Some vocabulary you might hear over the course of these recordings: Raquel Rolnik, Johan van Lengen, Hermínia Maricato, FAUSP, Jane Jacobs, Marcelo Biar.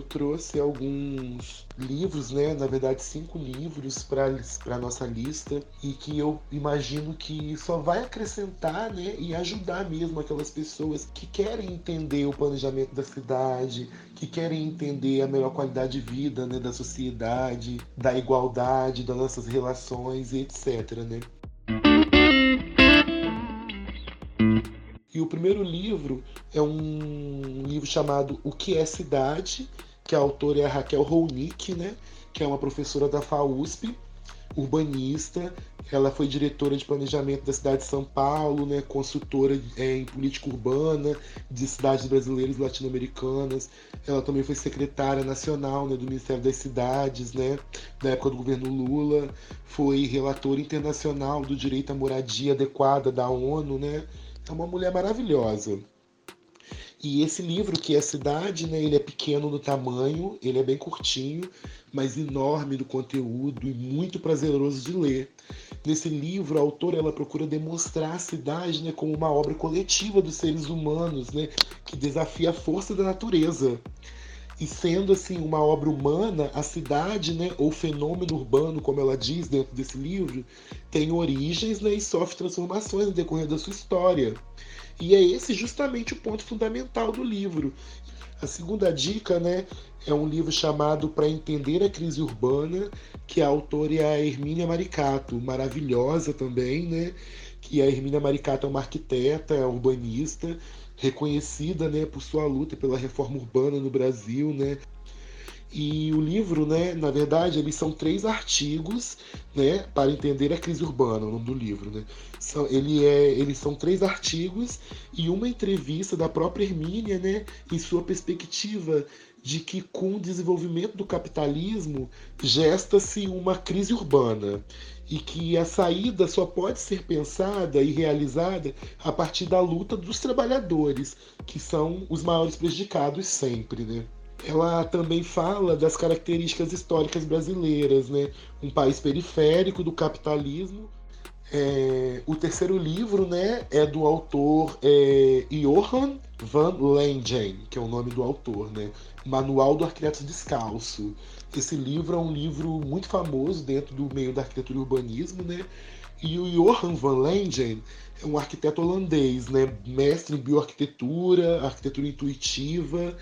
eu trouxe alguns livros, né? Na verdade, 5 livros para a nossa lista e que eu imagino que só vai acrescentar, né? E ajudar mesmo aquelas pessoas que querem entender o planejamento da cidade, que querem entender a melhor qualidade de vida, né? Da sociedade, da igualdade, das nossas relações e etc, né? E o primeiro livro é um livro chamado O que é Cidade, que a autora é a Raquel Rolnik, né? Que é uma professora da FAUSP, urbanista. Ela foi diretora de planejamento da cidade de São Paulo, né? Consultora em política urbana de cidades brasileiras e latino-americanas. Ela também foi secretária nacional, né? Do Ministério das Cidades, né? Da época do governo Lula. Foi relatora internacional do direito à moradia adequada da ONU, né? É uma mulher maravilhosa. E esse livro, que é a Cidade, né, ele é pequeno no tamanho, ele é bem curtinho, mas enorme do conteúdo e muito prazeroso de ler. Nesse livro, a autora ela procura demonstrar a cidade, né, como uma obra coletiva dos seres humanos, né, que desafia a força da natureza. E sendo assim uma obra humana, a cidade, né, ou fenômeno urbano, como ela diz dentro desse livro, tem origens, né, e sofre transformações no decorrer da sua história. E é esse justamente o ponto fundamental do livro. A segunda dica, né, é um livro chamado Para Entender a Crise Urbana, que a autora é a Hermínia Maricato, maravilhosa também, né? Que a Hermínia Maricato é uma arquiteta, é urbanista, reconhecida, né, por sua luta pela reforma urbana no Brasil, né? E o livro, né, na verdade, eles são 3 artigos, né, para entender a crise urbana, o nome do livro, né? Eles são 3 artigos e uma entrevista da própria Hermínia, né, em sua perspectiva de que com o desenvolvimento do capitalismo gesta-se uma crise urbana e que a saída só pode ser pensada e realizada a partir da luta dos trabalhadores, que são os maiores prejudicados sempre, né? Ela também fala das características históricas brasileiras, né? Um país periférico do capitalismo. O terceiro livro, né, é do autor Johan van Lengen, que é o nome do autor, né? Manual do Arquiteto Descalço. Esse livro é um livro muito famoso dentro do meio da arquitetura e urbanismo, né? E o Johan van Lengen é um arquiteto holandês, né? Mestre em bioarquitetura, arquitetura intuitiva,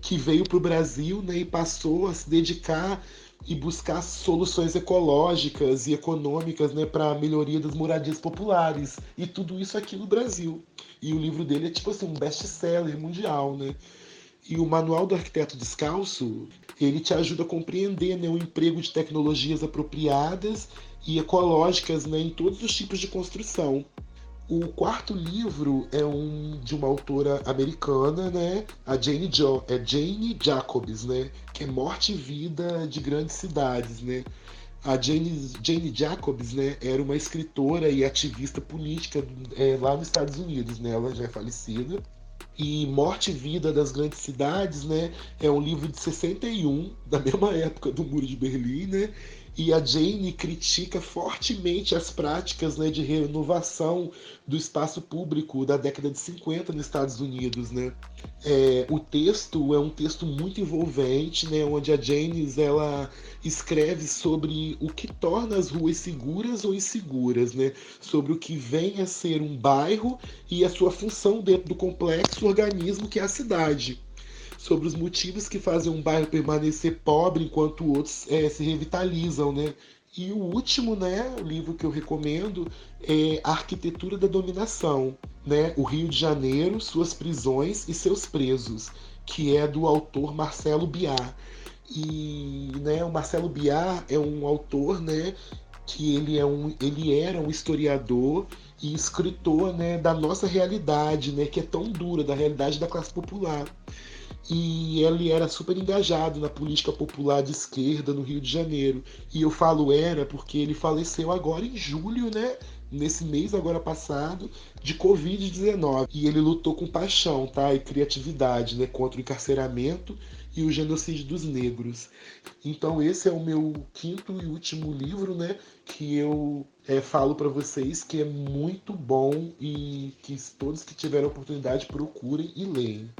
que veio para o Brasil, né, e passou a se dedicar e buscar soluções ecológicas e econômicas, né, para a melhoria das moradias populares. E tudo isso aqui no Brasil. E o livro dele é tipo assim, um best-seller mundial, né? E o Manual do Arquiteto Descalço, ele te ajuda a compreender, né, o emprego de tecnologias apropriadas e ecológicas, né, em todos os tipos de construção. O quarto livro é de uma autora americana, né? A Jane Jacobs, né? Que é Morte e Vida de Grandes Cidades, né? A Jane Jacobs, né? Era uma escritora e ativista política lá nos Estados Unidos, né? Ela já é falecida. E Morte e Vida das Grandes Cidades, né? É um livro de 61, da mesma época do Muro de Berlim, né? E a Jane critica fortemente as práticas, né, de renovação do espaço público da década de 50 nos Estados Unidos, né? O texto é um texto muito envolvente, né, onde a Jane ela escreve sobre o que torna as ruas seguras ou inseguras, né? Sobre o que vem a ser um bairro e a sua função dentro do complexo organismo que é a cidade. Sobre os motivos que fazem um bairro permanecer pobre enquanto outros se revitalizam, né? E o último, né, o livro que eu recomendo é A Arquitetura da Dominação, né? O Rio de Janeiro, Suas Prisões e Seus Presos, que é do autor Marcelo Biar. E, né, o Marcelo Biar é um autor, né, que ele era um historiador e escritor, né, da nossa realidade, né, que é tão dura, da realidade da classe popular. E ele era super engajado na política popular de esquerda no Rio de Janeiro. E eu falo era porque ele faleceu agora em julho, né? Nesse mês agora passado, de Covid-19. E ele lutou com paixão, tá? E criatividade, né? Contra o encarceramento e o genocídio dos negros. Então esse é o meu 5º e último livro, né? Que eu falo para vocês que é muito bom e que todos que tiveram oportunidade procurem e leem.